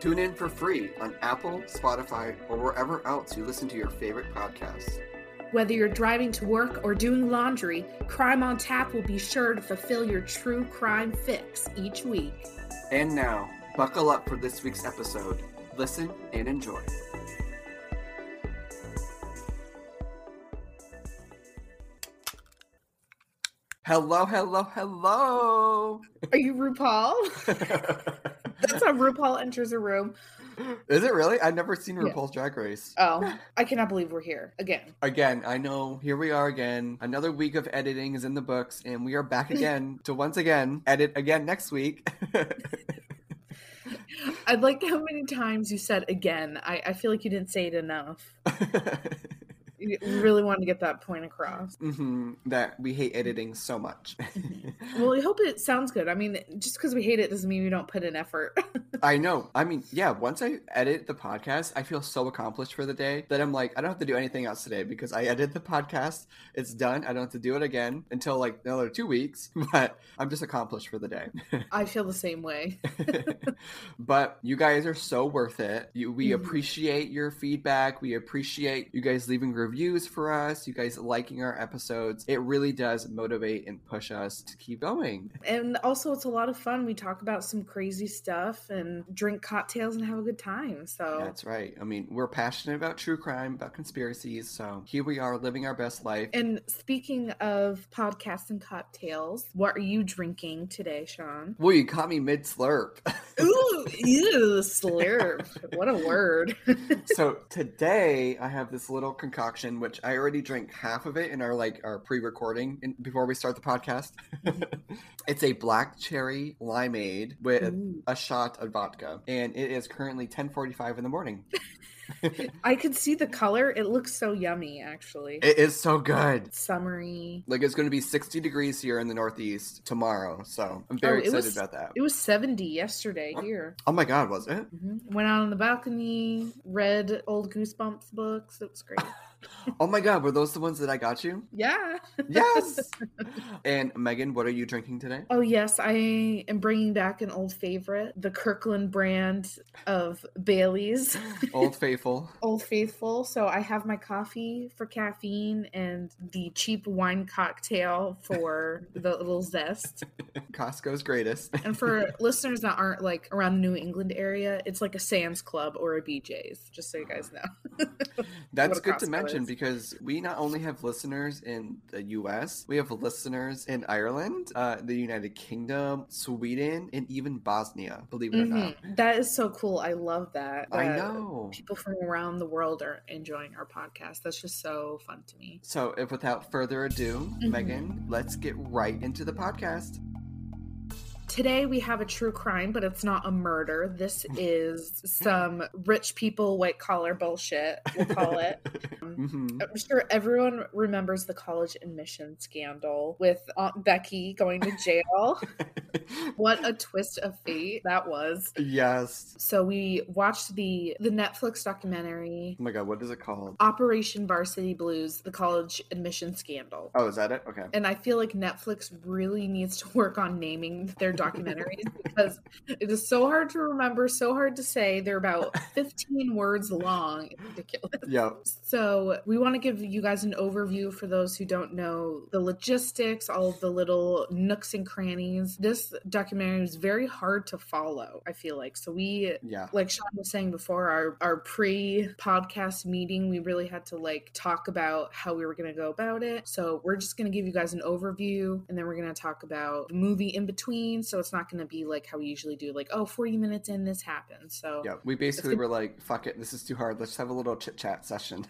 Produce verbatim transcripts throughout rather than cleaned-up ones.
Tune in for free on Apple, Spotify, or wherever else you listen to your favorite podcasts. Whether you're driving to work or doing laundry, Crime on Tap will be sure to fulfill your true crime fix each week. And now, buckle up for this week's episode. Listen and enjoy. Hello, hello, hello. Are you RuPaul? That's how RuPaul enters a room. Is it really? I've never seen RuPaul's yeah. Drag Race. Oh, I cannot believe we're here again. Again, I know. Here we are again. Another week of editing is in the books, and we are back again to once again edit again next week. I'd like how many times you said again. I, I feel like you didn't say it enough. You really want to get that point across. Mm-hmm. That we hate editing so much. Well, I hope it sounds good. I mean, just because we hate it doesn't mean we don't put in effort. I know. I mean, yeah, once I edit the podcast, I feel so accomplished for the day that I'm like, I don't have to do anything else today because I edit the podcast. It's done. I don't have to do it again until like another two weeks, but I'm just accomplished for the day. I feel the same way. But you guys are so worth it. You, we mm-hmm. appreciate your feedback. We appreciate you guys leaving reviews. Reviews for us, you guys liking our episodes. It really does motivate and push us to keep going. And also, it's a lot of fun. We talk about some crazy stuff and drink cocktails and have a good time. So that's right. I mean, we're passionate about true crime, about conspiracies. So here we are living our best life. And speaking of podcasts and cocktails, what are you drinking today, Sean? Well, you caught me mid-slurp. Ooh, ew, slurp. What a word. So today I have this little concoction, which I already drank half of it in our like our pre-recording in, before we start the podcast. It's a black cherry limeade with Ooh. a shot of vodka, and it is currently ten forty-five in the morning. I could see the color. It looks so yummy, actually. It is so good. Summery. Like, it's going to be sixty degrees here in the Northeast tomorrow, so I'm very oh, excited was, about that. It was seventy yesterday oh. here. Oh my God, was it? Mm-hmm. Went out on the balcony, read old Goosebumps books. It was great. Oh my God, were those the ones that I got you? Yeah. Yes. And Megan, what are you drinking today? Oh yes, I am bringing back an old favorite, the Kirkland brand of Bailey's. Old Faithful. Old Faithful. So I have my coffee for caffeine and the cheap wine cocktail for the little zest. Costco's greatest. And for listeners that aren't like around the New England area, it's like a Sam's Club or a B J's, just so you guys know. That's good Costco to mention. Because we not only have listeners in the U S, we have listeners in Ireland, uh, the United Kingdom, Sweden, and even Bosnia, believe it mm-hmm. or not. That is so cool. I love that, that. I know. People from around the world are enjoying our podcast. That's just so fun to me. So if without further ado, mm-hmm. Megan, let's get right into the podcast. Today we have a true crime, but it's not a murder. This is some rich people, white collar bullshit, we'll call it. Mm-hmm. I'm sure everyone remembers the college admission scandal with Aunt Becky going to jail. What a twist of fate that was. Yes. So we watched the, the Netflix documentary. Oh my God, what is it called? Operation Varsity Blues, the college admission scandal. Oh, is that it? Okay. And I feel like Netflix really needs to work on naming their documentaries because it is so hard to remember, so hard to say. They're about fifteen words long. It's ridiculous. Yeah. So we want to give you guys an overview for those who don't know the logistics, all of the little nooks and crannies. This documentary is very hard to follow, I feel like. So we, yeah. like Sean was saying before, our, our pre-podcast meeting, we really had to like talk about how we were going to go about it. So we're just going to give you guys an overview, and then we're going to talk about the movie in between, so it's not going to be like how we usually do, like, oh, forty minutes in, this happened. So yeah, we basically were like, fuck it, this is too hard, let's have a little chit chat session.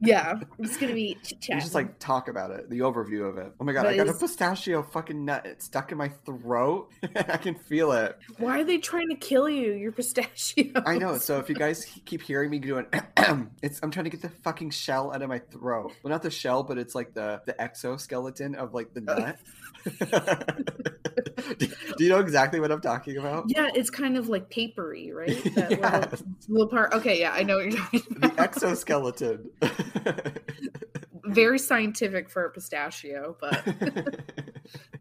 Yeah, it's gonna be chit chat, just like talk about it, the overview of it. Oh my god, but I got was... a pistachio fucking nut, it's stuck in my throat. I can feel it. Why are they trying to kill you, your pistachio? I know, so if you guys keep hearing me doing it's I'm trying to get the fucking shell out of my throat. Well, not the shell, but it's like the the exoskeleton of like the nut. do, do you know exactly what I'm talking about? Yeah, it's kind of like papery, right? That yeah. little, little part. Okay, yeah, I know what you're talking about. The exoskeleton. Very scientific for a pistachio, but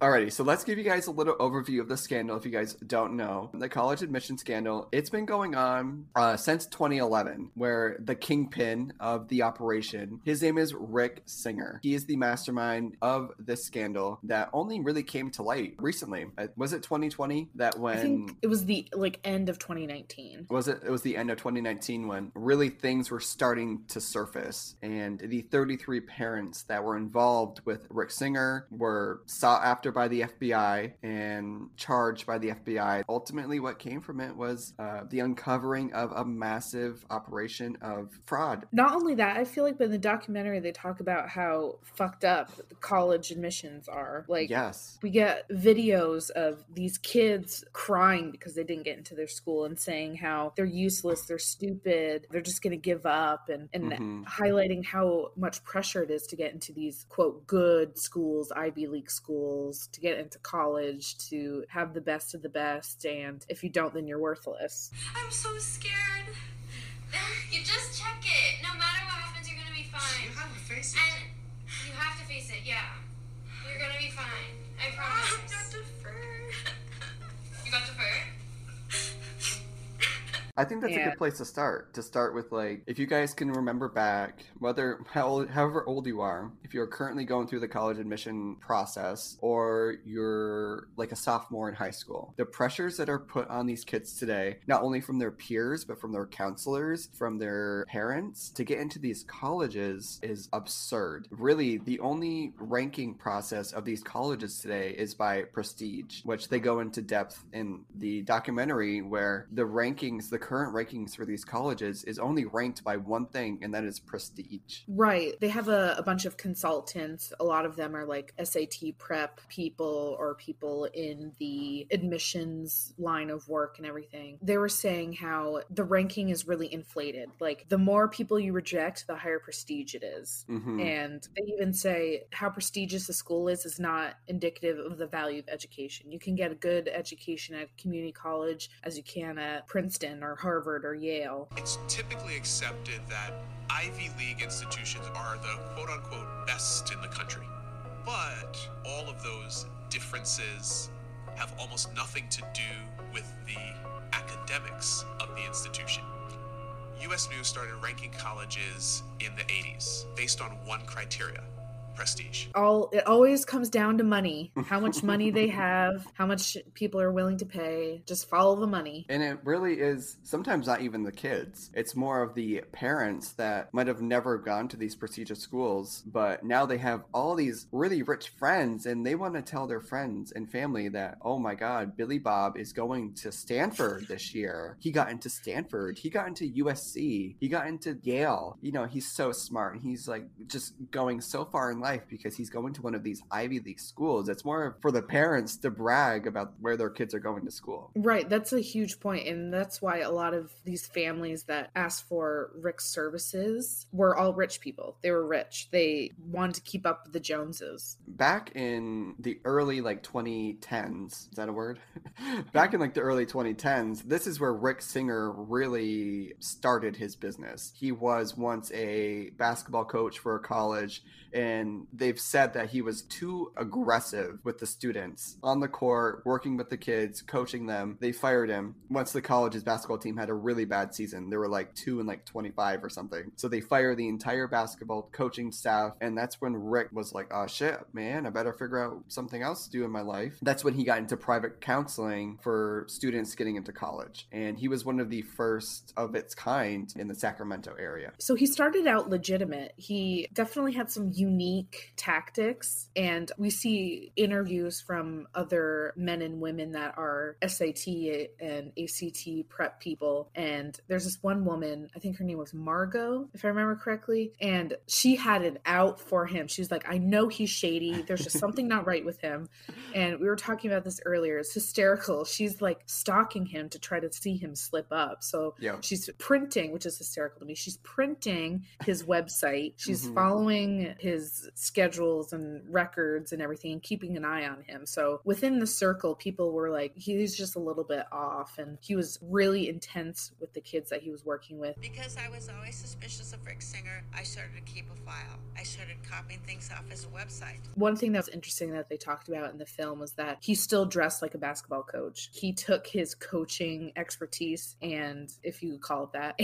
alrighty, so let's give you guys a little overview of the scandal if you guys don't know. The college admission scandal, it's been going on uh, since twenty eleven, where the kingpin of the operation, his name is Rick Singer. He is the mastermind of this scandal that only really came to light recently. Was it twenty twenty that when... I think it was the like end of twenty nineteen. Was it? It was the end of twenty nineteen when really things were starting to surface, and the thirty-three parents that were involved with Rick Singer were sought after by the F B I and charged by the F B I. Ultimately, what came from it was uh, the uncovering of a massive operation of fraud. Not only that, I feel like in the documentary, they talk about how fucked up the college admissions are. Like, yes. We get videos of these kids crying because they didn't get into their school and saying how they're useless, they're stupid, they're just going to give up, and, and mm-hmm. highlighting how much pressure it is to get into these, quote, good schools, Ivy League schools, to get into college, to have the best of the best, and if you don't, then you're worthless. I'm so scared. You just check it. No matter what happens, you're going to be fine. You have to face it. And you have to face it, yeah. You're going to be fine. I promise. I got the fur. You got the fur? I think that's yeah. a good place to start. To start with, like, if you guys can remember back, whether how old, however old you are, if you're currently going through the college admission process or you're like a sophomore in high school, the pressures that are put on these kids today, not only from their peers, but from their counselors, from their parents, to get into these colleges is absurd. Really, the only ranking process of these colleges today is by prestige, which they go into depth in the documentary, where the rankings, the current rankings for these colleges is only ranked by one thing, and that is prestige. Right. They have a, a bunch of consultants. A lot of them are like S A T prep people or people in the admissions line of work and everything. They were saying how the ranking is really inflated. Like, the more people you reject, the higher prestige it is. Mm-hmm. And they even say how prestigious the school is is not indicative of the value of education. You can get a good education at community college as you can at Princeton or Harvard or Yale. It's typically accepted that Ivy League institutions are the quote-unquote best in the country, but all of those differences have almost nothing to do with the academics of the institution. U S News started ranking colleges in the eighties based on one criteria: prestige. All it always comes down to money. How much money they have, how much people are willing to pay. Just follow the money. And it really is sometimes not even the kids. It's more of the parents that might have never gone to these prestigious schools, but now they have all these really rich friends, and they want to tell their friends and family that, oh my god, Billy Bob is going to Stanford this year. He got into Stanford. He got into U S C. He got into Yale. You know, he's so smart. He's like just going so far in life because he's going to one of these Ivy League schools. It's more for the parents to brag about where their kids are going to school. Right. That's a huge point. And that's why a lot of these families that asked for Rick's services were all rich people. They were rich. They wanted to keep up with the Joneses. Back in the early like twenty tens, is that a word? Back in like the early twenty tens, this is where Rick Singer really started his business. He was once a basketball coach for a college, and they've said that he was too aggressive with the students on the court, working with the kids, coaching them. They fired him once the college's basketball team had a really bad season. They were like two and like twenty-five or something. So they fired the entire basketball coaching staff. And that's when Rick was like, oh shit, man, I better figure out something else to do in my life. That's when he got into private counseling for students getting into college. And he was one of the first of its kind in the Sacramento area. So he started out legitimate. He definitely had some unique unique tactics. And we see interviews from other men and women that are S A T and A C T prep people. And there's this one woman, I think her name was Margot, if I remember correctly. And she had it out for him. She was like, I know he's shady. There's just something not right with him. And we were talking about this earlier. It's hysterical. She's like stalking him to try to see him slip up. So yeah. she's printing, which is hysterical to me. She's printing his website. She's mm-hmm. following his schedules and records and everything and keeping an eye on him. So within the circle, people were like, he's just a little bit off. And he was really intense with the kids that he was working with. Because I was always suspicious of Rick Singer, I started to keep a file. I started copying things off his website. One thing that was interesting that they talked about in the film was that he still dressed like a basketball coach. He took his coaching expertise, and if you call it that,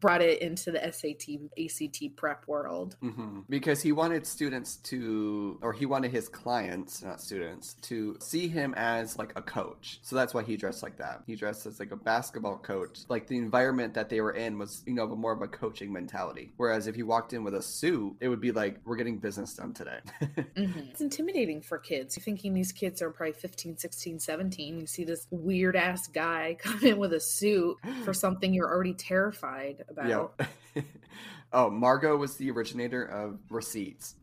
brought it into the S A T, A C T prep world. Mm-hmm. Because he wanted students to, or he wanted his clients, not students, to see him as like a coach. So that's why he dressed like that. He dressed as like a basketball coach. Like the environment that they were in was, you know, more of a coaching mentality. Whereas if you walked in with a suit, it would be like, we're getting business done today. Mm-hmm. It's intimidating for kids. You're thinking these kids are probably fifteen, sixteen, seventeen. You see this weird ass guy come in with a suit for something you're already terrified about. Yeah. Oh, Margot was the originator of receipts.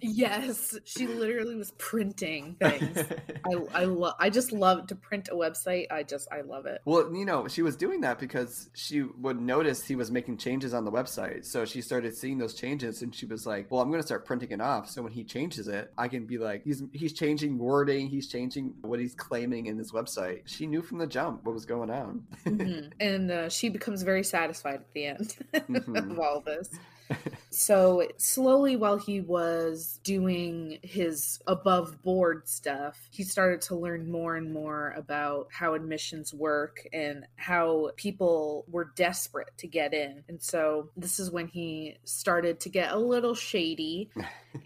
Yes, she literally was printing things. I I, lo- I just love to print a website. I just, I love it. Well, you know, she was doing that because she would notice he was making changes on the website. So she started seeing those changes and she was like, well, I'm going to start printing it off. So when he changes it, I can be like, he's, he's changing wording. He's changing what he's claiming in this website. She knew from the jump what was going on. Mm-hmm. And uh, she becomes very satisfied at the end mm-hmm. of all this. So slowly, while he was doing his above board stuff, he started to learn more and more about how admissions work and how people were desperate to get in. And so this is when he started to get a little shady.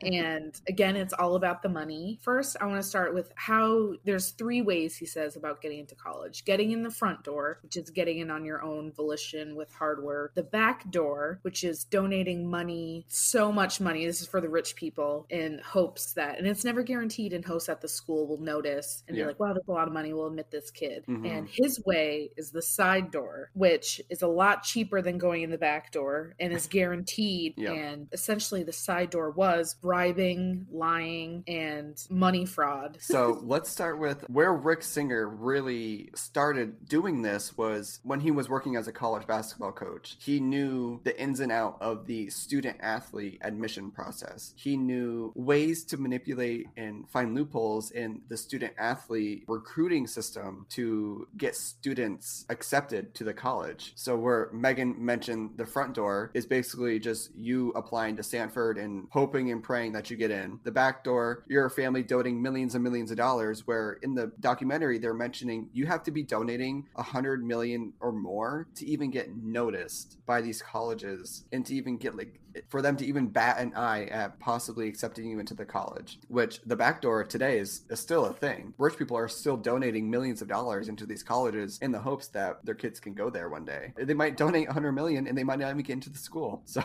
And again, it's all about the money. First, I want to start with how there's three ways he says about getting into college. Getting in the front door, which is getting in on your own volition with hard work. The back door, which is donating money, so much money. This is for the rich people in hopes that, and it's never guaranteed, in hopes that the school will notice and yeah. be like, wow, that's a lot of money. We'll admit this kid. Mm-hmm. And his way is the side door, which is a lot cheaper than going in the back door and is guaranteed. Yeah. And essentially the side door was bribing, lying, and money fraud. So let's start with where Rick Singer really started doing this was when he was working as a college basketball coach. He knew the ins and outs of the student athlete admission process. He knew ways to manipulate and find loopholes in the student athlete recruiting system to get students accepted to the college. So where Megan mentioned the front door is basically just you applying to Stanford and hoping and praying that you get in. The back door, you're a family donating millions and millions of dollars, where in the documentary they're mentioning you have to be donating a hundred million or more to even get noticed by these colleges and to even get like for them to even bat an eye at possibly accepting you into the college, which the back door today is, is still a thing. Rich people are still donating millions of dollars into these colleges in the hopes that their kids can go there one day. They might donate one hundred million and they might not even get into the school. So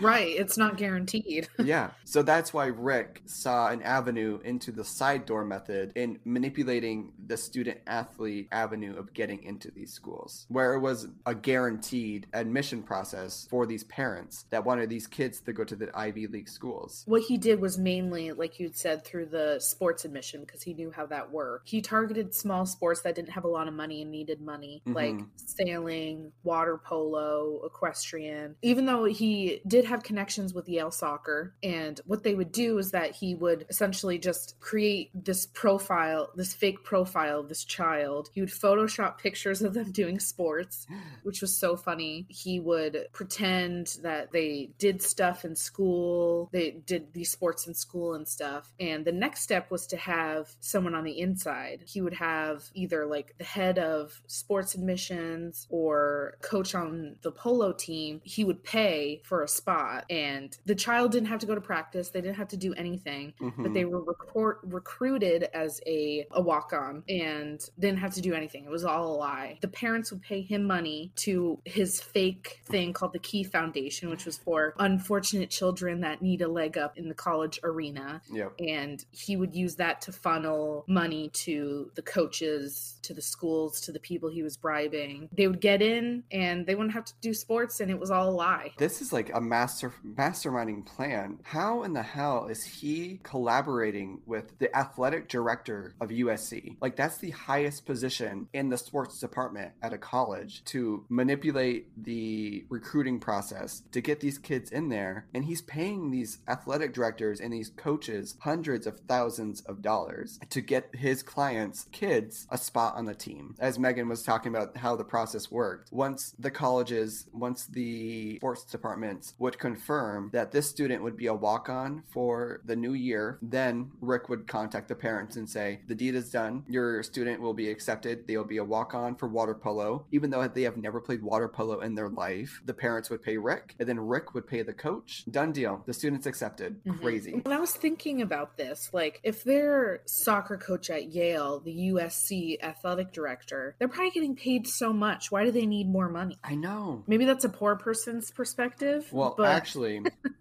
right, it's not guaranteed. Yeah. So that's why Rick saw an avenue into the side door method in manipulating the student athlete avenue of getting into these schools, where it was a guaranteed admission process for these parents that wanted these kids to go to the Ivy League schools. What he did was mainly, like you'd said, through the sports admission, because he knew how that worked. He targeted small sports that didn't have a lot of money and needed money, mm-hmm. like sailing, water polo, equestrian, even though he did have connections with Yale soccer. And what they would do is that he would essentially just create this profile, this fake profile of this child. He would Photoshop pictures of them doing sports, which was so funny. He would pretend that they did stuff in school, they did these sports in school and stuff. And the next step was to have someone on the inside. He would have either like the head of sports admissions or coach on the polo team. He would pay for a spot, and the child didn't have to go to practice. They didn't have to do anything, mm-hmm. but they were recor- recruited as a, a walk-on. and didn't have to do anything. It was all a lie. The parents would pay him money to his fake thing called the Key Foundation, which was for unfortunate children that need a leg up in the college arena. Yep. And he would use that to funnel money to the coaches, to the schools, to the people he was bribing. They would get in and they wouldn't have to do sports, and it was all a lie. This is like a master masterminding plan. How in the hell is he collaborating with the athletic director of U S C? Like, that's the highest position in the sports department at a college, to manipulate the recruiting process to get these kids in there. And he's paying these athletic directors and these coaches hundreds of thousands of dollars to get his clients' kids a spot on the team. As Megan was talking about how the process worked, once the colleges, once the sports departments would confirm that this student would be a walk-on for the new year, then Rick would contact the parents and say, the deed is done. Your student will be accepted. They'll be a walk-on for water polo. Even though they have never played water polo in their life, the parents would pay Rick, and then Rick would pay the coach. Done deal. The student's accepted. Mm-hmm. Crazy. When I was thinking about this, like, if their soccer coach at Yale, the U S C athletic director, they're probably getting paid so much. Why do they need more money? I know. Maybe that's a poor person's perspective. Well, but... actually,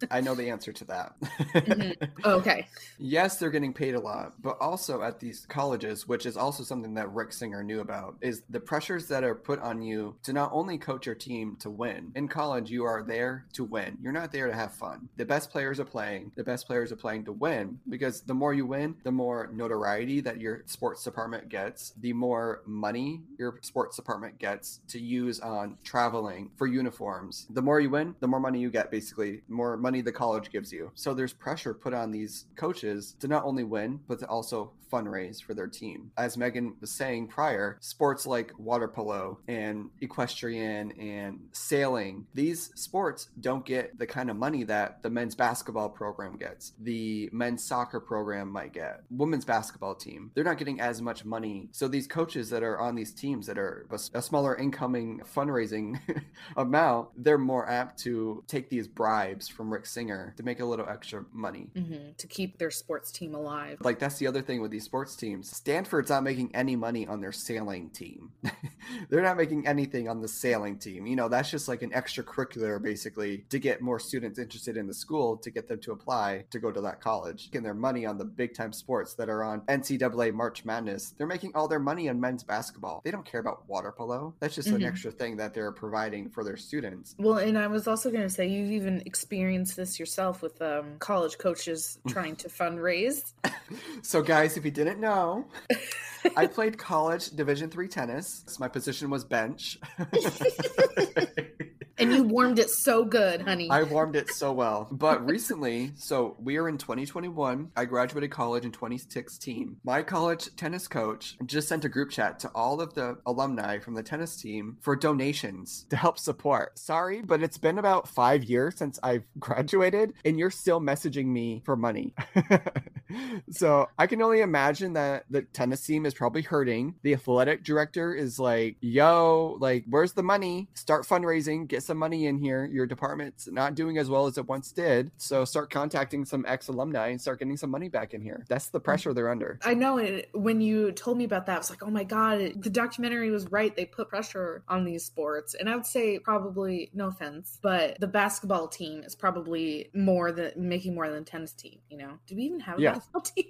I know the answer to that. Mm-hmm. Oh, okay. Yes, they're getting paid a lot, but also at these colleges, which is also something that Rick Singer knew about, is the pressures that are put on you to not only coach your team to win. In college, you are there to win. You're not there to have fun. The best players are playing. The best players are playing to win, because the more you win, the more notoriety that your sports department gets, the more money your sports department gets to use on traveling for uniforms. The more you win, the more money you get, basically. More money the college gives you. So there's pressure put on these coaches to not only win, but to also fundraise for their team. As Megan was saying prior, sports like water polo and equestrian and sailing, these sports don't get the kind of money that the men's basketball program gets, the men's soccer program might get, women's basketball team. They're not getting as much money. So these coaches that are on these teams that are a, a smaller incoming fundraising amount, they're more apt to take these bribes from Rick Singer to make a little extra money. Mm-hmm. To keep their sports team alive. Like, that's the other thing with these sports teams. Stanford's not making any money on their sailing team. They're not making anything on the sailing team. You know, that's just like an extracurricular, basically, to get more students interested in the school, to get them to apply to go to that college. Getting their money on the big time sports that are on N C double A March Madness. They're making all their money on men's basketball. They don't care about water polo. That's just mm-hmm. an extra thing that they're providing for their students. Well, and I was also going to say, you've even experienced this yourself with um, college coaches trying to fundraise. So guys, if you didn't know, I played college Division three tennis. My position was bench. And you warmed it so good, honey. I warmed it so well. But recently, so we are in twenty twenty-one. I graduated college in twenty sixteen. My college tennis coach just sent a group chat to all of the alumni from the tennis team for donations to help support. Sorry, but it's been about five years since I've graduated, and you're still messaging me for money. So I can only imagine that the tennis team is probably hurting. The athletic director is like, yo, like, where's the money? Start fundraising. Get some money in here. Your department's not doing as well as it once did. So start contacting some ex-alumni and start getting some money back in here. That's the pressure they're under. I know. And when you told me about that, I was like, oh my God, the documentary was right. They put pressure on these sports. And I would say probably, no offense, but the basketball team is probably more than making more than tennis team, you know? Do we even have a yeah. basketball team?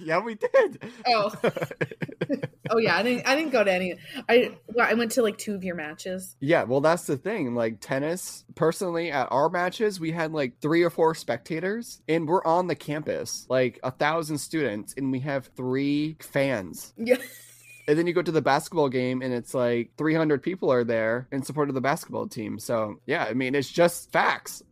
Yeah, we did. Oh. Oh yeah, I didn't I didn't go to any I well, I went to like two of your matches. Yeah, well that's the thing. Like tennis, personally at our matches we had like three or four spectators, and we're on the campus, like a thousand students, and we have three fans. Yeah. And then you go to the basketball game and it's like three hundred people are there in support of the basketball team. So yeah, I mean, it's just facts.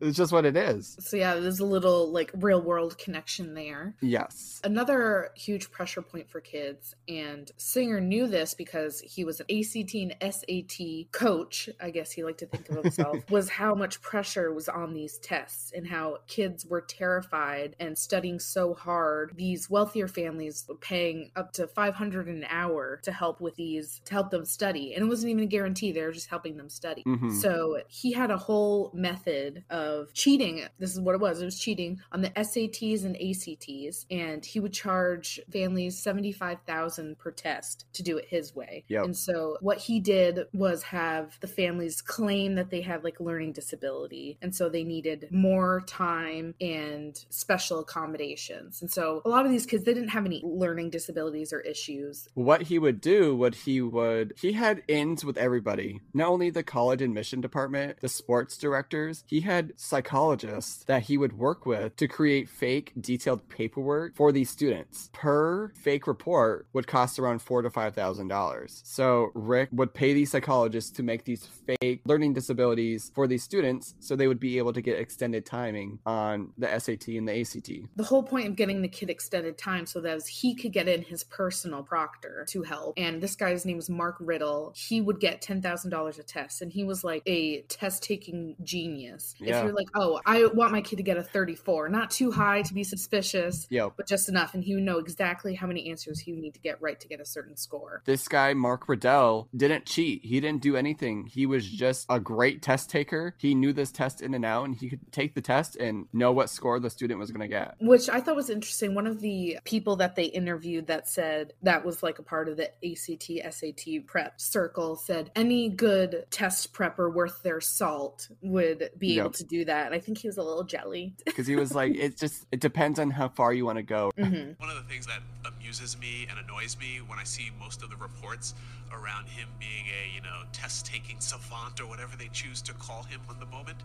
It's just what it is. So yeah, there's a little like real world connection there. Yes. Another huge pressure point for kids, and Singer knew this because he was an A C T and S A T coach, I guess he liked to think of himself, was how much pressure was on these tests and how kids were terrified and studying so hard. These wealthier families were paying up to five hundred an hour to help with these, to help them study. And it wasn't even a guarantee. They were just helping them study. Mm-hmm. So he had a whole method of cheating. This is what it was. It was cheating on the S A Ts and A C Ts. And he would charge families seventy-five thousand dollars per test to do it his way. Yep. And so what he did was have the families claim that they had like learning disability. And so they needed more time and special accommodations. And so a lot of these kids, they didn't have any learning disabilities or issues. What he would do, what he would, he had ins with everybody, not only the college admission department, the sports directors, he had psychologists that he would work with to create fake detailed paperwork for these students. Per fake report would cost around four to five thousand dollars. So Rick would pay these psychologists to make these fake learning disabilities for these students so they would be able to get extended timing on the S A T and the A C T. The whole point of getting the kid extended time so that he could get in his personal proctor to help. And this guy's name was Mark Riddell. He would get ten thousand dollars a test. And he was like a test-taking genius. Yeah. If you're like, oh, I want my kid to get a thirty-four, not too high to be suspicious, yep, but just enough. And he would know exactly how many answers he would need to get right to get a certain score. This guy, Mark Riddell, didn't cheat. He didn't do anything. He was just a great test taker. He knew this test in and out, and he could take the test and know what score the student was going to get. Which I thought was interesting. One of the people that they interviewed that said that was like a part of the A C T, S A T prep circle said any good test prepper worth their salt would be yep. able to do that. And I think he was a little jelly. Because he was like, it's just, it depends on how far you want to go. Mm-hmm. One of the things that amuses me and annoys me when I see most of the reports around him being a, you know, test-taking savant or whatever they choose to call him on the moment,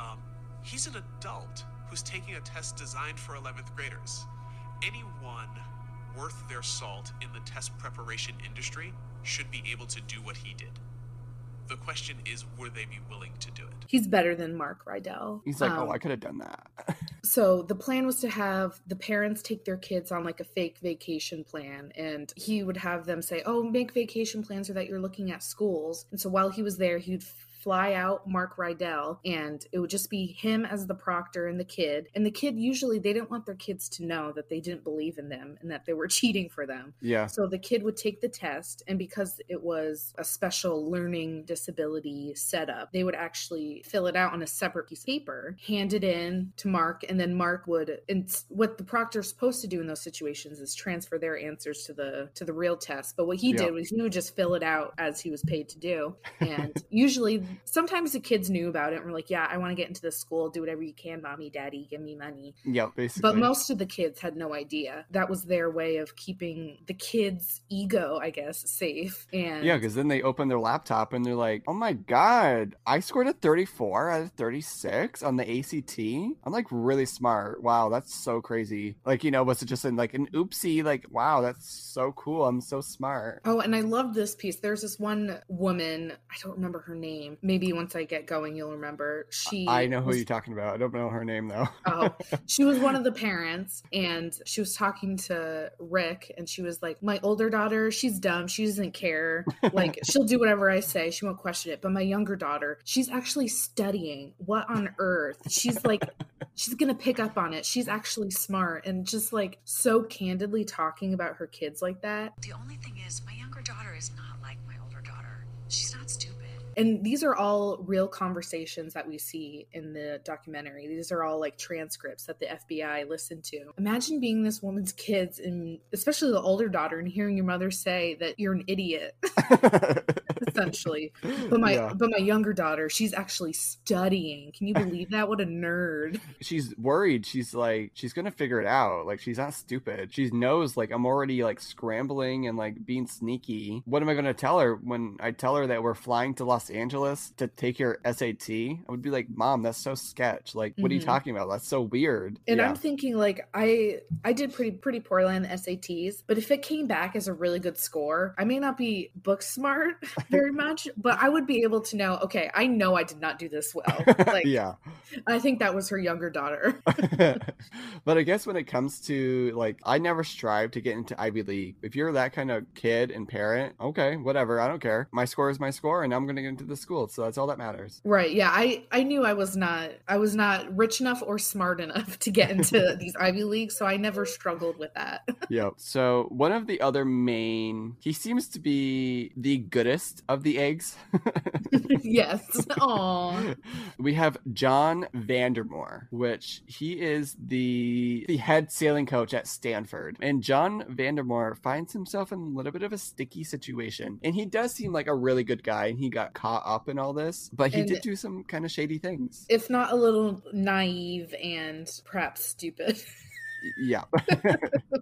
um, he's an adult who's taking a test designed for eleventh graders. Anyone worth their salt in the test preparation industry should be able to do what he did. The question is, would they be willing to do it? He's better than Mark Riddell. He's like, um, oh, I could have done that. So the plan was to have the parents take their kids on like a fake vacation plan. And he would have them say, oh, make vacation plans so that you're looking at schools. And so while he was there, he'd fly out Mark Riddell, and it would just be him as the proctor and the kid. And the kid, usually they didn't want their kids to know that they didn't believe in them and that they were cheating for them. Yeah. So the kid would take the test, and because it was a special learning disability setup, they would actually fill it out on a separate piece of paper, hand it in to Mark, and then Mark would, and what the proctor's supposed to do in those situations is transfer their answers to the to the real test. But what he yeah. did was he would just fill it out as he was paid to do. And usually sometimes the kids knew about it and were like, yeah, I want to get into this school. Do whatever you can, mommy, daddy, give me money. Yeah, basically. But most of the kids had no idea. That was their way of keeping the kids' ego, I guess, safe. And yeah, because then they open their laptop and they're like, oh my God, I scored a thirty-four out of thirty-six on the A C T. I'm like really smart. Wow, that's so crazy. Like, you know, was it just in like an oopsie? Like, wow, that's so cool. I'm so smart. Oh, and I love this piece. There's this one woman, I don't remember her name. Maybe once I get going, you'll remember. She I know who was, you're talking about. I don't know her name, though. Oh, she was one of the parents, and she was talking to Rick, and she was like, my older daughter, she's dumb. She doesn't care. Like, she'll do whatever I say. She won't question it. But my younger daughter, she's actually studying. What on earth? She's like, she's going to pick up on it. She's actually smart. And just like so candidly talking about her kids like that. The only thing is, my younger daughter is not like my older daughter. She's not stupid. And these are all real conversations that we see in the documentary. These are all like transcripts that the F B I listened to. Imagine being this woman's kids, and especially the older daughter, and hearing your mother say that you're an idiot, essentially. But my yeah. but my younger daughter, she's actually studying. Can you believe that? What a nerd. She's worried. She's like, she's going to figure it out. Like, she's not stupid. She knows, like, I'm already like scrambling and like being sneaky. What am I going to tell her when I tell her that we're flying to Los Los Angeles to take your S A T? I would be like, Mom, that's so sketch. Like, what mm-hmm. are you talking about? That's so weird. And yeah. I'm thinking, like, I I did pretty pretty poorly on the S A Ts, but if it came back as a really good score, I may not be book smart very much, but I would be able to know, okay, I know I did not do this well. Like, yeah, I think that was her younger daughter. But I guess when it comes to, like, I never strive to get into Ivy League. If you're that kind of kid and parent, okay, whatever, I don't care. My score is my score, and I'm gonna into the school. So that's all that matters. Right. Yeah. I, I knew I was not, I was not rich enough or smart enough to get into these Ivy Leagues. So I never struggled with that. Yeah. So one of the other main, he seems to be the goodest of the eggs. Yes. Aw. We have John Vandermore, which he is the, the head sailing coach at Stanford. And John Vandermore finds himself in a little bit of a sticky situation. And he does seem like a really good guy, and he got caught up in all this, but he and did do some kind of shady things. If not a little naive and perhaps stupid. Yeah.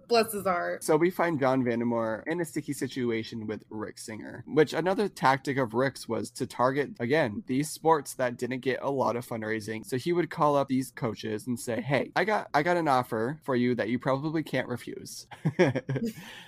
Bless his heart. So we find John Vandermore in a sticky situation with Rick Singer, which another tactic of Rick's was to target, again, these sports that didn't get a lot of fundraising. So he would call up these coaches and say, hey, I got I got an offer for you that you probably can't refuse.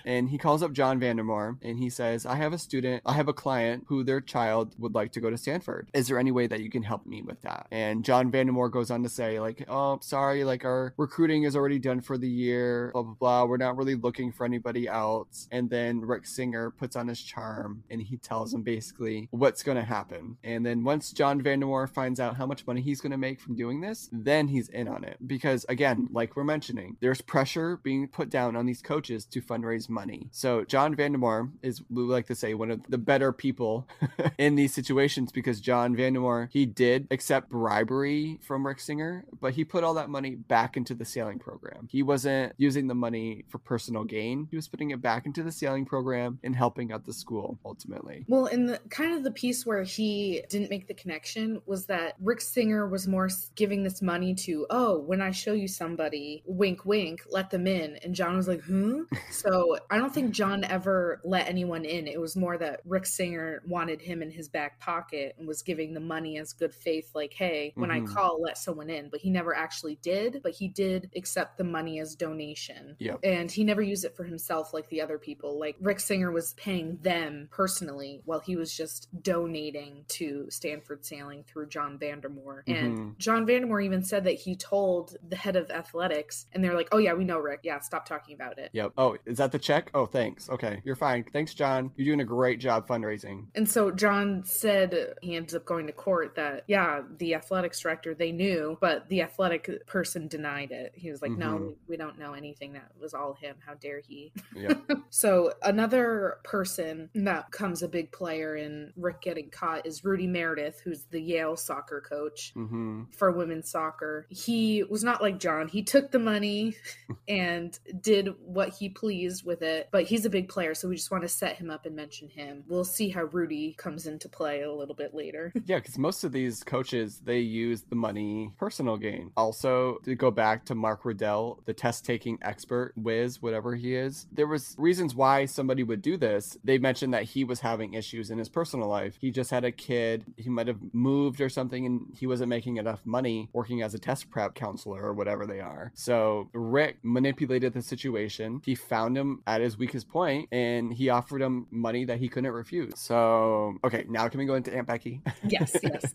And he calls up John Vandermore and he says, I have a student, I have a client who their child would like to go to Stanford. Is there any way that you can help me with that? And John Vandermore goes on to say, like, oh, sorry, like our recruiting is already done for the year, blah, blah, blah. We're not really looking for anybody else. And then Rick Singer puts on his charm and he tells him basically what's going to happen. And then once John Vandermore finds out how much money he's going to make from doing this, then he's in on it. Because again, like we're mentioning, there's pressure being put down on these coaches to fundraise money. So John Vandermore is, we like to say, one of the better people in these situations, because John Vandermore, he did accept bribery from Rick Singer, but he put all that money back into the sailing program. He wasn't using the money for personal gain. He was putting it back into the sailing program and helping out the school ultimately. Well, and the kind of the piece where he didn't make the connection was that Rick Singer was more giving this money to, oh, when I show you somebody, wink, wink, let them in. And John was like, hmm? So I don't think John ever let anyone in. It was more that Rick Singer wanted him in his back pocket and was giving the money as good faith. Like, hey, when mm-hmm. I call, let someone in. But he never actually did. But he did accept the money as donation. Yep. And he never used it for himself like the other people. Like Rick Singer was paying them personally while he was just donating to Stanford sailing through John Vandermore. And mm-hmm. John Vandermore even said that he told the head of athletics and they're like, oh yeah, we know Rick. Yeah, stop talking about it. Yep. Oh, is that the check? Oh, thanks. Okay, you're fine. Thanks, John. You're doing a great job fundraising. And so John said he ends up going to court that, yeah, the athletics director, they knew, but the athletic person denied it. He was like, mm-hmm. no, we don't know anything. That was all him. How dare he? Yeah. So another person that becomes a big player in Rick getting caught is Rudy Meredith, who's the Yale soccer coach mm-hmm. for women's soccer. He was not like John. He took the money and did what he pleased with it, but he's a big player. So we just want to set him up and mention him. We'll see how Rudy comes into play a little bit later. Yeah, because most of these coaches, they use the money personal gain. Also, to go back to Mark Riddell, the test-taking expert, whiz, whatever he is. There was reasons why somebody would do this. They mentioned that he was having issues in his personal life. He just had a kid. He might have moved or something, and he wasn't making enough money working as a test prep counselor or whatever they are. So Rick manipulated the situation. He found him at his weakest point, and he offered him money that he couldn't refuse. So, okay, now can we go into Aunt Becky? Yes, yes.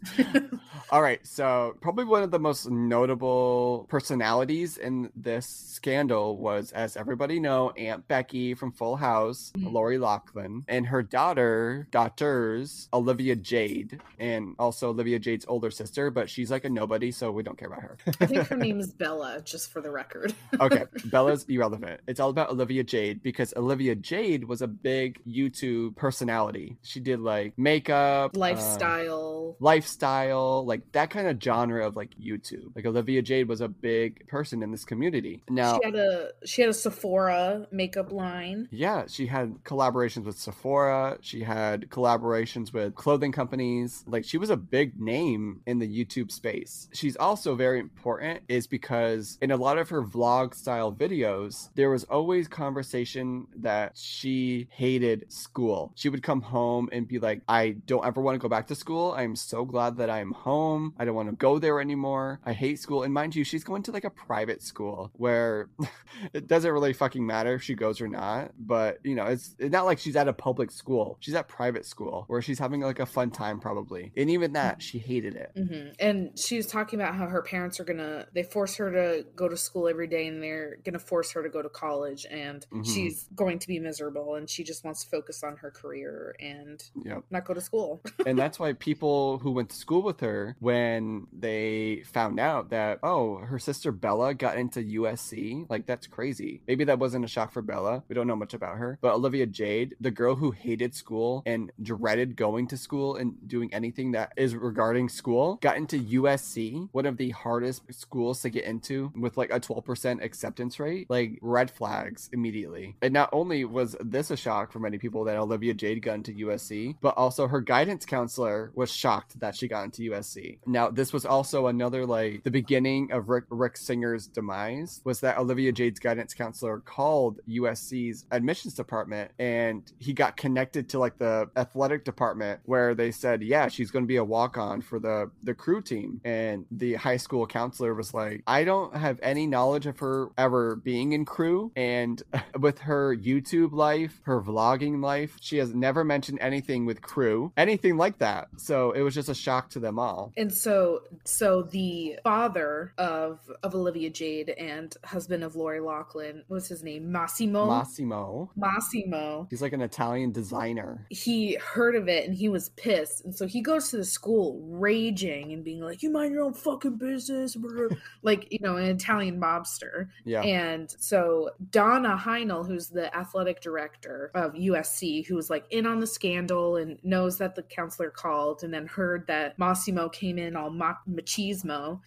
All right, so probably one of the most notable personalities in the This scandal was, as everybody know, Aunt Becky from Full House, mm-hmm. Lori Loughlin, and her daughter, daughters, Olivia Jade, and also Olivia Jade's older sister, but she's like a nobody, so we don't care about her. I think her name is Bella, just for the record. Okay, Bella's irrelevant. It's all about Olivia Jade, because Olivia Jade was a big YouTube personality. She did like makeup, lifestyle, uh, lifestyle, like that kind of genre of like YouTube. Like Olivia Jade was a big person in this community. Now she had a she had a Sephora makeup line. Yeah, she had collaborations with Sephora. She had collaborations with clothing companies. Like she was a big name in the YouTube space. She's also very important is because in a lot of her vlog style videos, there was always conversation that she hated school. She would come home and be like, I don't ever want to go back to school. I'm so glad that I'm home. I don't want to go there anymore. I hate school. And mind you, she's going to like a private school. deal where it doesn't really fucking matter if she goes or not. But, you know, it's, it's not like she's at a public school. She's at private school where she's having like a fun time probably. And even that, she hated it. Mm-hmm. And she was talking about how her parents are going to, they force her to go to school every day and they're going to force her to go to college and mm-hmm. she's going to be miserable and she just wants to focus on her career and yep. not go to school. And that's why people who went to school with her, when they found out that, oh, her sister Bella got into U S C, like that's crazy. Maybe that wasn't a shock for Bella. We don't know much about her. But Olivia Jade, the girl who hated school and dreaded going to school and doing anything that is regarding school, got into U S C, one of the hardest schools to get into with like a twelve percent acceptance rate. Like red flags immediately. And not only was this a shock for many people that Olivia Jade got into U S C, but also her guidance counselor was shocked that she got into U S C. Now, this was also another like the beginning of Rick, Rick Singer's demise, was that Olivia Jade's guidance counselor called U S C's admissions department and he got connected to like the athletic department where they said, yeah, she's going to be a walk-on for the, the crew team. And the high school counselor was like, I don't have any knowledge of her ever being in crew. And with her YouTube life, her vlogging life, she has never mentioned anything with crew, anything like that. So it was just a shock to them all. And so so the father of, of Olivia Jade and husband of Lori Loughlin, what's his name? Massimo? Massimo. Massimo. He's like an Italian designer. He heard of it and he was pissed. And so he goes to the school raging and being like, you mind your own fucking business. Like, you know, an Italian mobster. Yeah. And so Donna Heinel, who's the athletic director of U S C, who was like in on the scandal and knows that the counselor called and then heard that Massimo came in all machismo,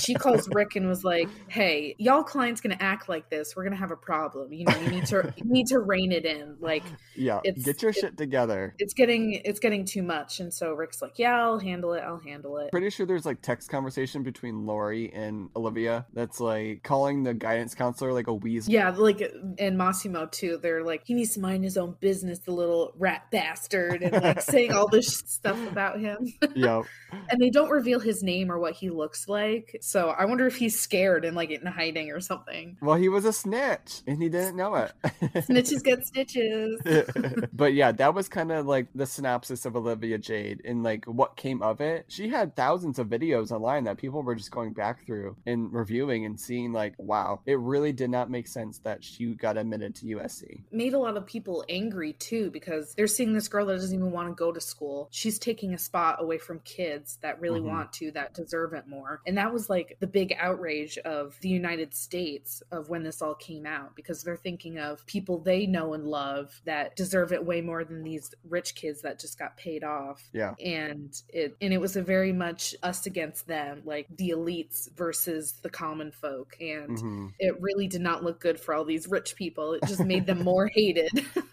she calls Rick and was like, hey, y'all client's gonna act like this, we're gonna have a problem, you know, you need to you need to rein it in, like, yeah, it's, get your it, shit together, it's getting it's getting too much. And so Rick's like, yeah, I'll handle it I'll handle it pretty sure there's like text conversation between Lori and Olivia that's like calling the guidance counselor like a weasel. Yeah, like, and Massimo too, they're like, he needs to mind his own business, the little rat bastard, and like saying all this stuff about him. Yep. And they don't reveal his name or what he looks like, so I wonder if he's scared and like in hiding or something. Well, he was a snitch and he didn't know it. Snitches get stitches. But yeah, that was kind of like the synopsis of Olivia Jade and like what came of it. She had thousands of videos online that people were just going back through and reviewing and seeing like, wow, it really did not make sense that she got admitted to U S C. Made a lot of people angry too, because they're seeing this girl that doesn't even want to go to school. She's taking a spot away from kids that really mm-hmm. want to, that deserve it more. And that was like the big outrage of the United States of when this all came out, because they're thinking of people they know and love that deserve it way more than these rich kids that just got paid off. Yeah. And it, and it was a very much us against them, like the elites versus the common folk. And mm-hmm. it really did not look good for all these rich people. It just made them more hated.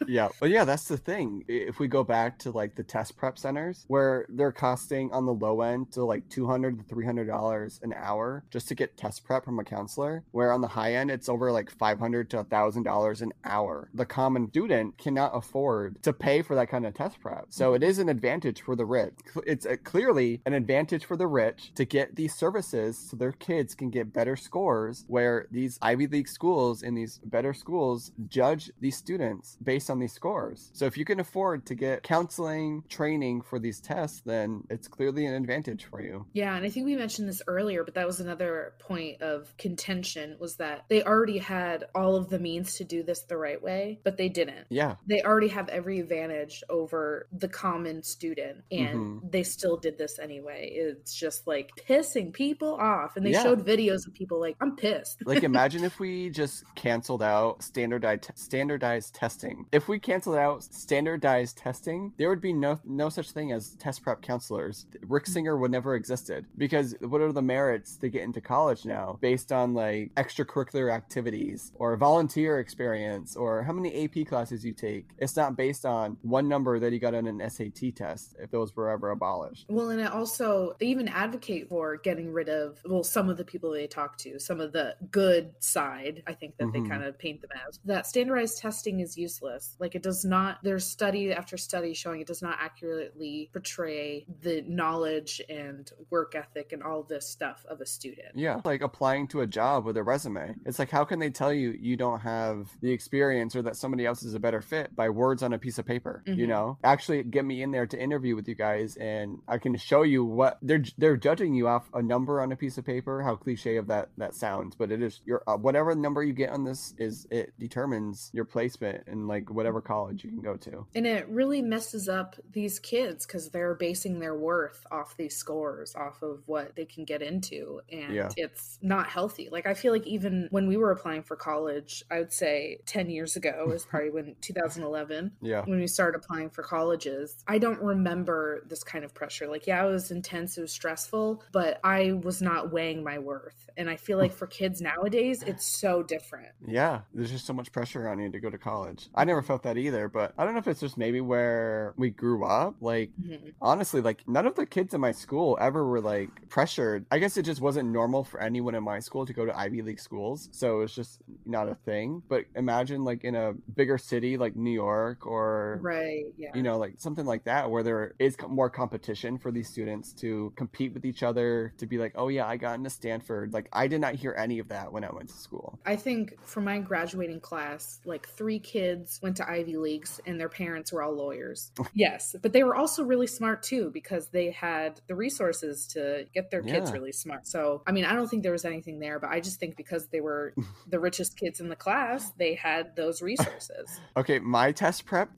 Yeah. But yeah, that's the thing. If we go back to like the test prep centers where they're costing on the low end to like two hundred to three hundred dollars an hour just to get test prep from a counselor, where on the high end, it's over like five hundred to one thousand dollars an hour. The common student cannot afford to pay for that kind of test prep. So it is an advantage for the rich. It's a, clearly an advantage for the rich to get these services so their kids can get better scores, where these Ivy League schools and these better schools judge these students based on these scores. So if you can afford to get counseling training for these tests, then it's clearly an advantage for you. Yeah, and I think we mentioned this earlier, but that was another point of contention, was that they already had all of the means to do this the right way, but they didn't. Yeah. They already have every advantage over the common student, and mm-hmm. they still did this anyway. It's just like pissing people off. And they yeah. showed videos of people like, I'm pissed. Like, imagine if we just canceled out standardized standardized testing. If we canceled out standardized testing, there would be no no such thing as test prep counselors. Rick Singer would never existed, because what are the merits to get into college now based on like extracurricular activities or volunteer experience or how many A P classes you take? It's not based on one number that you got on an S A T test, if those were ever abolished. Well, and it also, they even advocate for getting rid of, well, some of the people they talk to, some of the good side, I think that mm-hmm. they kind of paint them as, that standardized testing is useless. Like, it does not, there's study after study showing it does not accurately portray the knowledge and work ethic and all this stuff of a student. Yeah, like applying to a job job with a resume. It's like, how can they tell you you don't have the experience or that somebody else is a better fit by words on a piece of paper? Mm-hmm. You know, actually get me in there to interview with you guys, and I can show you what they're they're judging you off a number on a piece of paper. How cliche of that that sounds, but it is your uh, whatever number you get on this is it determines your placement in like whatever college you can go to. And it really messes up these kids because they're basing their worth off these scores, off of what they can get into, and yeah. It's not healthy. Like, I feel like even when we were applying for college, I would say ten years ago is probably when two thousand eleven, yeah, when we started applying for colleges, I don't remember this kind of pressure. Like, yeah, it was intense, it was stressful, but I was not weighing my worth. And I feel like for kids nowadays, it's so different. Yeah, there's just so much pressure on you to go to college. I never felt that either, but I don't know if it's just maybe where we grew up. Like, mm-hmm. honestly, like none of the kids in my school ever were like pressured. I guess it just wasn't normal for anyone in my school to go to Ivy League schools, so it's just not a thing. But imagine like in a bigger city like New York or right, yeah. you know, like something like that where there is more competition for these students to compete with each other, to be like, oh yeah, I got into Stanford. Like, I did not hear any of that when I went to school. I think for my graduating class, like three kids went to Ivy Leagues and their parents were all lawyers. Yes, but they were also really smart too, because they had the resources to get their yeah. kids really smart. So I mean, I don't think there was anything there, but I just think because they were the richest kids in the class, they had those resources. Okay, my test prep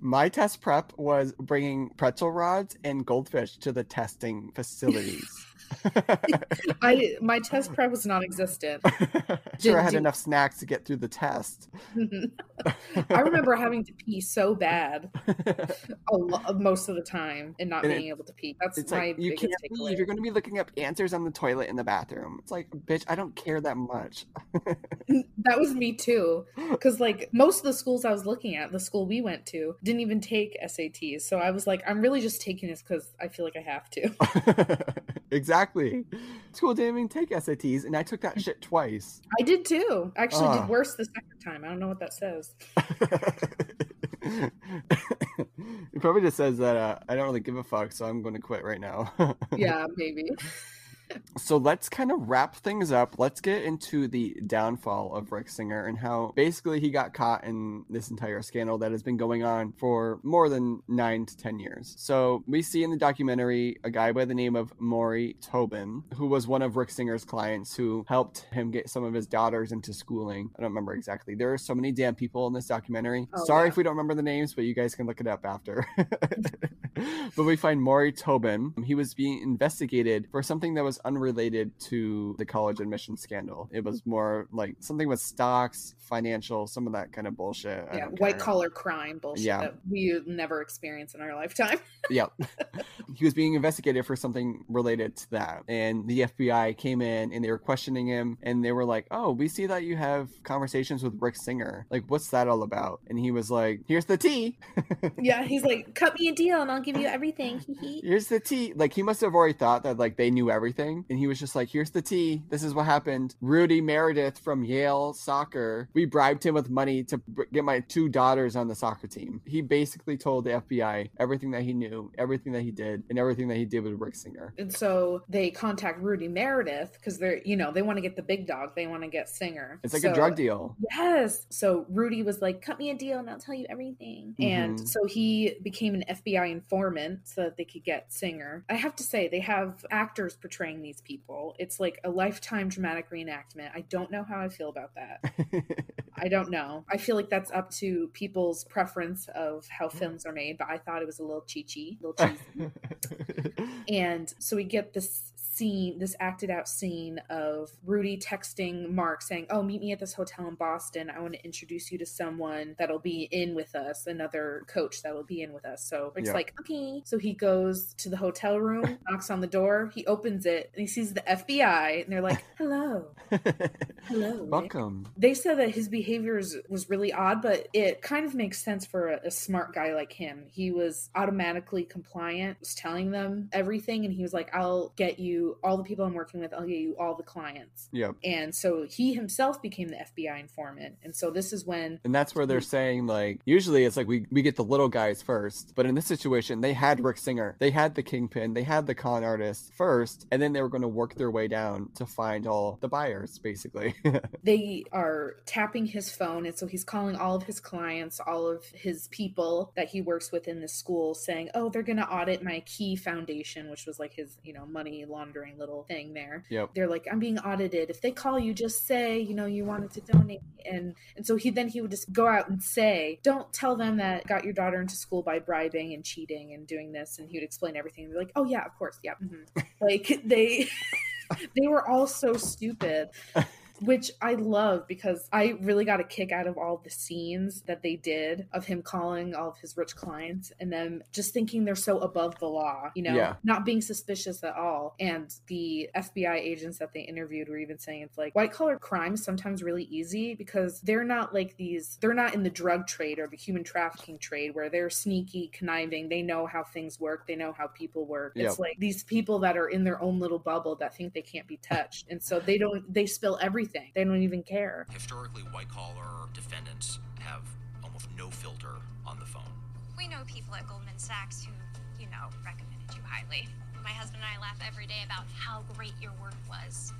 my test prep was bringing pretzel rods and goldfish to the testing facilities. I my test prep was non-existent. Sure, did, I had do... enough snacks to get through the test. I remember having to pee so bad a lo- most of the time and not and being it, able to pee. That's it's my like, you biggest can't takeaway. Leave. You're going to be looking up answers on the toilet in the bathroom. It's like, bitch, I don't care that much. That was me too, because like most of the schools I was looking at, the school we went to didn't even take S A Ts. So I was like, I'm really just taking this because I feel like I have to. Exactly. School didn't even take S A Ts, and I took that shit twice. I did too. I actually uh. did worse the second time. I don't know what that says. It probably just says that uh, I don't really give a fuck, so I'm going to quit right now. Yeah, maybe. So let's kind of wrap things up. Let's get into the downfall of Rick Singer and how basically he got caught in this entire scandal that has been going on for more than nine to ten years. So we see in the documentary a guy by the name of Morrie Tobin, who was one of Rick Singer's clients who helped him get some of his daughters into schooling. I don't remember exactly. There are so many damn people in this documentary. Oh, Sorry yeah. if we don't remember the names, but you guys can look it up after. But we find Morrie Tobin. He was being investigated for something that was unrelated to the college admission scandal. It was more like something with stocks, financial, some of that kind of bullshit. Yeah, white collar crime bullshit yeah. that we never experience in our lifetime. Yeah. He was being investigated for something related to that. And the F B I came in and they were questioning him and they were like, oh, we see that you have conversations with Rick Singer. Like, what's that all about? And he was like, here's the tea. Yeah, he's like, cut me a deal and I'll give you everything. Here's the tea. Like, he must have already thought that like they knew everything. And he was just like, here's the tea. This is what happened. Rudy Meredith from Yale soccer. We bribed him with money to b- get my two daughters on the soccer team. He basically told the F B I everything that he knew, everything that he did, and everything that he did with Rick Singer. And so they contact Rudy Meredith because they're, you know, they want to get the big dog. They want to get Singer. It's like so, a drug deal. Yes. So Rudy was like, cut me a deal and I'll tell you everything. Mm-hmm. And so he became an F B I informant so that they could get Singer. I have to say, they have actors portraying these people. It's like a lifetime dramatic reenactment. I don't know how I feel about that. I don't know. I feel like that's up to people's preference of how films are made, but I thought it was a little cheesy, little cheesy. And so we get this scene, this acted out scene of Rudy texting Mark saying, oh, meet me at this hotel in Boston. I want to introduce you to someone that'll be in with us, another coach that'll be in with us. So it's yeah. like, okay. So he goes to the hotel room, knocks on the door, he opens it, and he sees the F B I, and they're like, hello. Hello. Welcome. Nick. They said that his behavior was really odd, but it kind of makes sense for a, a smart guy like him. He was automatically compliant, was telling them everything, and he was like, I'll get you you all the people I'm working with. I'll get you all the clients. Yep. And so he himself became the F B I informant. And so this is when... And that's where they're saying, like, usually it's like we, we get the little guys first. But in this situation, they had Rick Singer. They had the kingpin. They had the con artist first. And then they were going to work their way down to find all the buyers, basically. They are tapping his phone. And so he's calling all of his clients, all of his people that he works with in the school, saying, oh, they're going to audit my Key Foundation, which was like his, you know, money laundering little thing there. Yep. They're like, I'm being audited. If they call you, just say, you know, you wanted to donate. And and so he then he would just go out and say, don't tell them that got your daughter into school by bribing and cheating and doing this. And he would explain everything. They're like, oh, yeah, of course. Yeah. Mm-hmm. Like they they were all so stupid. Which I love, because I really got a kick out of all the scenes that they did of him calling all of his rich clients and them just thinking they're so above the law, you know, yeah. not being suspicious at all. And the F B I agents that they interviewed were even saying it's like white collar crime is sometimes really easy because they're not like these, they're not in the drug trade or the human trafficking trade where they're sneaky, conniving. They know how things work. They know how people work. Yep. It's like these people that are in their own little bubble that think they can't be touched. And so they don't, they spill everything. They don't even care. Historically, white-collar defendants have almost no filter on the phone. We know people at Goldman Sachs who, you know, recommended you highly. My husband and I laugh every day about how great your work was.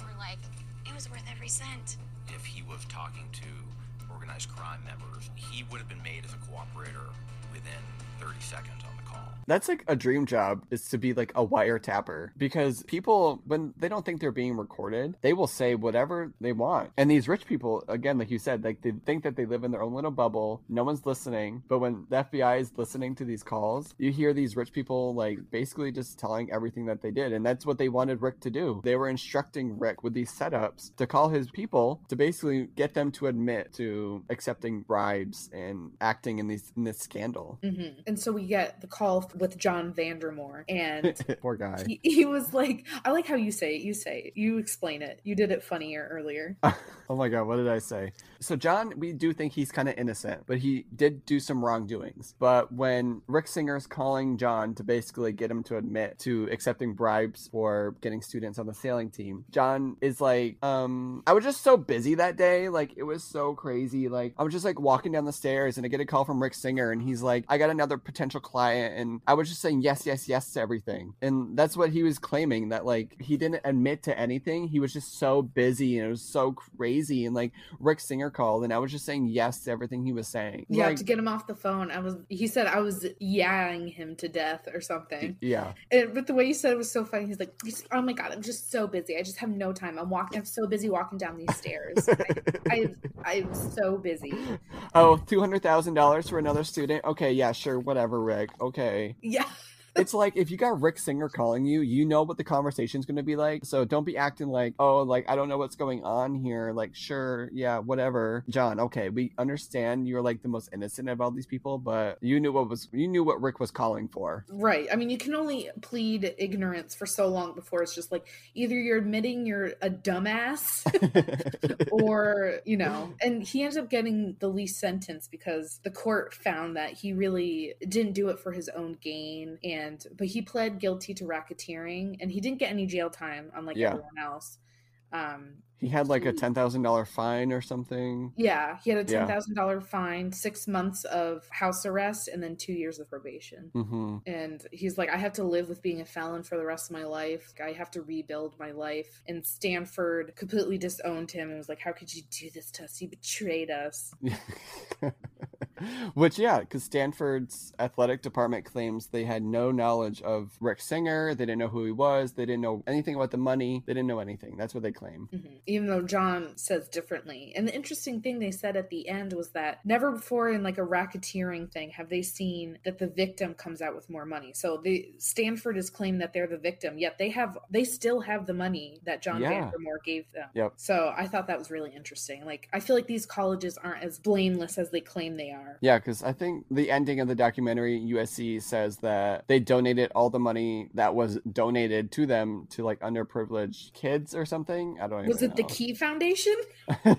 We're like, it was worth every cent. If he was talking to organized crime members, he would have been made as a cooperator within thirty seconds on the call. That's like a dream job, is to be like a wiretapper, because people, when they don't think they're being recorded, they will say whatever they want. And these rich people, again, like you said, like they think that they live in their own little bubble. No one's listening. But when the F B I is listening to these calls, you hear these rich people like basically just telling everything that they did. And that's what they wanted Rick to do. They were instructing Rick with these setups to call his people to basically get them to admit to accepting bribes and acting in these in this scandal. Mm-hmm. And so we get the call with John Vandermore, and poor guy. He, he was like, I like how you say it. You say it. You explain it. You did it funnier earlier. Oh my God, what did I say? So John, we do think he's kind of innocent, but he did do some wrongdoings. But when Rick Singer's calling John to basically get him to admit to accepting bribes for getting students on the sailing team, John is like, um, I was just so busy that day. Like, it was so crazy. Like, I was just like walking down the stairs and I get a call from Rick Singer, and he's like, I got another potential client, and I was just saying yes, yes, yes to everything. And that's what he was claiming, that like he didn't admit to anything. He was just so busy and it was so crazy. And like Rick Singer called and I was just saying yes to everything he was saying. Yeah, like, to get him off the phone. I was, he said I was yaying him to death or something. Yeah. And, but the way you said it was so funny. He's like, oh my God, I'm just so busy. I just have no time. I'm walking, I'm so busy walking down these stairs. I, I, I'm so busy. Oh, two hundred thousand dollars for another student. Okay. Yeah, sure. Whatever, Rick. Okay. Yeah. It's like, if you got Rick Singer calling you, you know what the conversation's going to be like. So don't be acting like, oh, like, I don't know what's going on here. Like, sure, yeah, whatever. John, okay, we understand you're like the most innocent of all these people, but you knew what was, you knew what Rick was calling for. Right. I mean, you can only plead ignorance for so long before it's just like, either you're admitting you're a dumbass or, you know, and he ended up getting the least sentence because the court found that he really didn't do it for his own gain. And but he pled guilty to racketeering, and he didn't get any jail time, unlike yeah. everyone else. Um, he had like a ten thousand dollars fine or something. Yeah, he had a ten thousand dollars yeah. fine, six months of house arrest, and then two years of probation. Mm-hmm. And he's like, I have to live with being a felon for the rest of my life. I have to rebuild my life. And Stanford completely disowned him and was like, how could you do this to us? You betrayed us. Which, yeah, because Stanford's athletic department claims they had no knowledge of Rick Singer. They didn't know who he was. They didn't know anything about the money. They didn't know anything. That's what they claim. Mm-hmm. Even though John says differently. And the interesting thing they said at the end was that never before in like a racketeering thing have they seen that the victim comes out with more money. So the Stanford is claimed that they're the victim, yet they have they still have the money that John yeah. Vandermore gave them. Yep. So I thought that was really interesting. Like, I feel like these colleges aren't as blameless as they claim they are. Yeah, because I think the ending of the documentary, U S C says that they donated all the money that was donated to them to like underprivileged kids or something. I don't even know. Was it the Key Foundation? They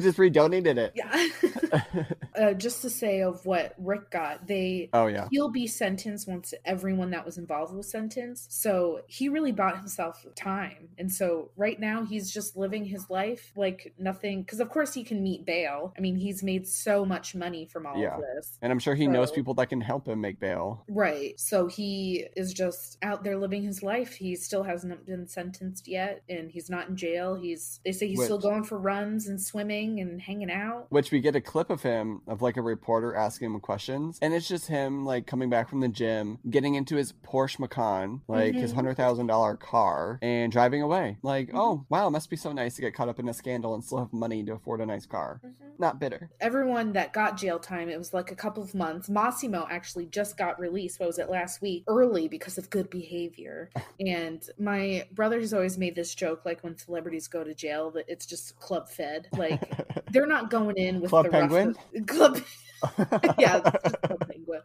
just redonated it. Yeah. uh, just to say of what Rick got, they oh yeah he'll be sentenced once everyone that was involved was sentenced. So he really bought himself time, and so right now he's just living his life like nothing, because of course he can meet bail. I mean, he's made so much money from all yeah. of this, and I'm sure he so, knows people that can help him make bail. Right. So he is just out there living his life. He still hasn't been sentenced yet, and he's not in jail. He's they say he's which, still going for runs and swimming and hanging out. Which we get a clip of him of like a reporter asking him questions, and it's just him like coming back from the gym, getting into his Porsche Macan, like mm-hmm. his hundred thousand dollar car, and driving away. Like, mm-hmm. oh wow, it must be so nice to get caught up in a scandal and still have money to afford a nice car. Mm-hmm. Not bitter. Everyone that got jail time, it was like a couple of months. Massimo actually just got released. What was it, last week? Early because of good behavior. And my brother has always made this joke, like when celebrities go to jail, that it's just club fed. Like they're not going in with Club the Penguin. Rough, club. Yeah, that's just penguin.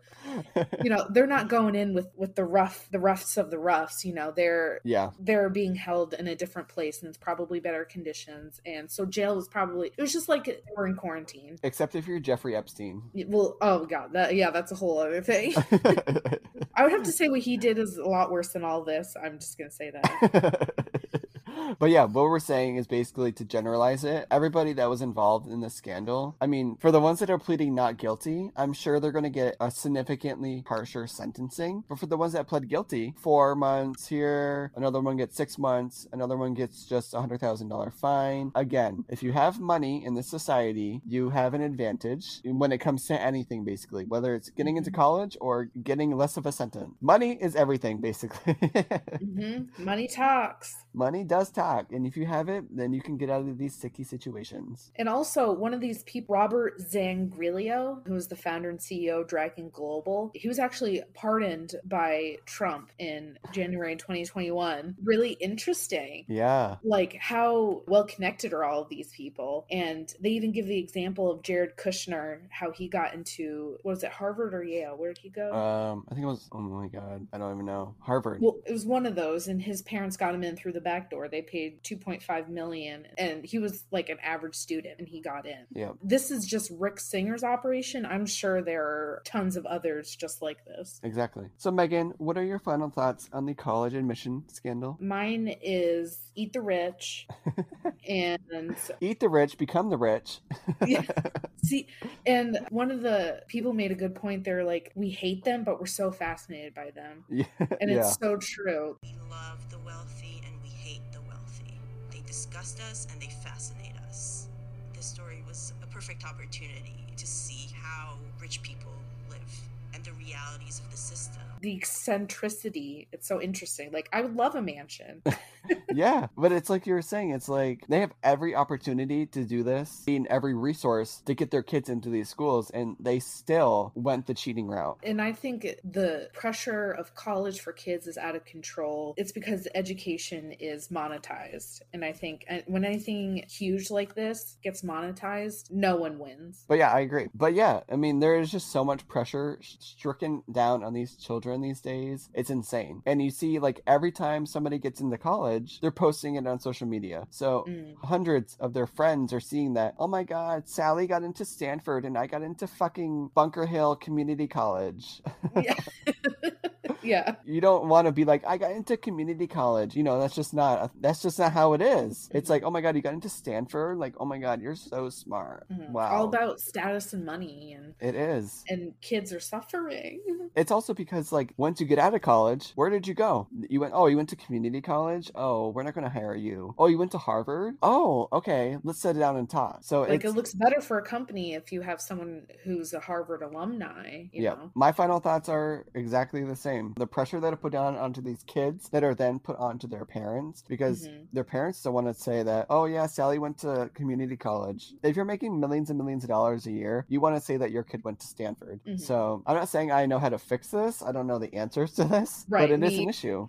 You know, they're not going in with, with the rough the roughs of the roughs, you know, they're yeah. they're being held in a different place, and it's probably better conditions. And so jail was probably it was just like they were in quarantine. Except if you're Jeffrey Epstein. Well, oh god, that, yeah, that's a whole other thing. I would have to say what he did is a lot worse than all this. I'm just gonna say that. But yeah, what we're saying is basically, to generalize it, everybody that was involved in the scandal, I mean, for the ones that are pleading not guilty, I'm sure they're going to get a significantly harsher sentencing. But for the ones that pled guilty, four months here, another one gets six months, another one gets just a one hundred thousand dollars fine. Again, if you have money in this society, you have an advantage when it comes to anything, basically, whether it's getting into college or getting less of a sentence. Money is everything, basically. Mm-hmm. Money talks. Money does talk, and if you have it, then you can get out of these sticky situations. And also, one of these people, Robert Zangrillo, who was the founder and C E O of Dragon Global, he was actually pardoned by Trump in January twenty twenty-one. Really interesting. Yeah. Like, how well connected are all of these people? And they even give the example of Jared Kushner, how he got into, what was it, Harvard or Yale? Where did he go? Um, I think it was, oh my god, I don't even know. Harvard. Well, it was one of those, and his parents got him in through the back door. They paid two point five million dollars, and he was like an average student, and he got in. Yeah. This is just Rick Singer's operation. I'm sure there are tons of others just like this. Exactly. So Megan, what are your final thoughts on the college admission scandal? Mine is eat the rich and eat the rich, become the rich. Yeah. See, and one of the people made a good point. They're like, we hate them, but we're so fascinated by them. Yeah. And it's yeah. so true. We love the wealthy and we hate the wealthy. They disgust us and they fascinate us. This story was a perfect opportunity to see how rich people live and the realities of the system. The eccentricity, it's so interesting. Like, I would love a mansion. Yeah, but it's like you were saying, it's like they have every opportunity to do this, and every resource to get their kids into these schools, and they still went the cheating route. And I think the pressure of college for kids is out of control. It's because education is monetized, and I think when anything huge like this gets monetized, no one wins. But yeah, I agree. But yeah, I mean, there is just so much pressure stricken down on these children these days. It's insane. And you see, like, every time somebody gets into college, they're posting it on social media. So mm. hundreds of their friends are seeing that, oh my god, Sally got into Stanford and I got into fucking Bunker Hill Community College. Yeah. Yeah. You don't want to be like, I got into community college. You know, that's just not, that's just not how it is. It's like, oh my god, you got into Stanford? Like, oh my god, you're so smart. Mm-hmm. Wow. All about status and money. And it is. And kids are suffering. It's also because, like, once you get out of college, where did you go? You went, oh, you went to community college? Oh, we're not going to hire you. Oh, you went to Harvard? Oh, okay. Let's sit down and talk. So like, it's... it looks better for a company if you have someone who's a Harvard alumni. You yeah. know? My final thoughts are exactly the same. The pressure that are put down onto these kids that are then put onto their parents, because mm-hmm. their parents don't want to say that, oh yeah, Sally went to community college. If you're making millions and millions of dollars a year, you want to say that your kid went to Stanford. Mm-hmm. So I'm not saying I know how to fix this. I don't know the answers to this, right, but it me. is an issue.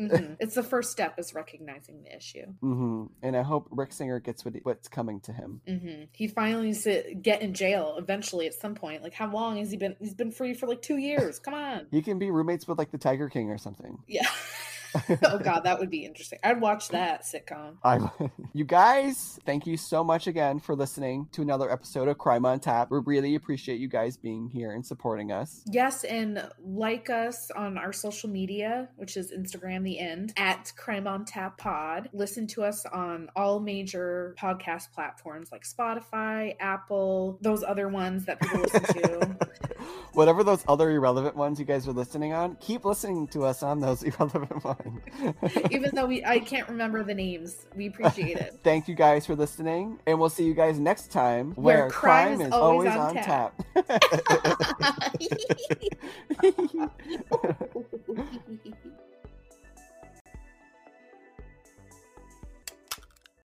Mm-hmm. It's the first step is recognizing the issue. Mm-hmm. And I hope Rick Singer gets what, what's coming to him. Mm-hmm. He finally needs to get in jail eventually at some point. Like, how long has he been? He's been free for like two years. Come on. He can be roommates with like the Tiger King or something. Yeah. Oh God, that would be interesting. I'd watch that sitcom. I'm, you guys, thank you so much again for listening to another episode of Crime on Tap. We really appreciate you guys being here and supporting us. Yes, and like us on our social media, which is Instagram, the end, at Crime on Tap Pod. Listen to us on all major podcast platforms like Spotify, Apple, those other ones that people listen to. Whatever those other irrelevant ones you guys were listening on, keep listening to us on those irrelevant ones. Even though we I can't remember the names, we appreciate it. Thank you guys for listening, and we'll see you guys next time where, where crime, crime is, is always, always on, on tap. tap.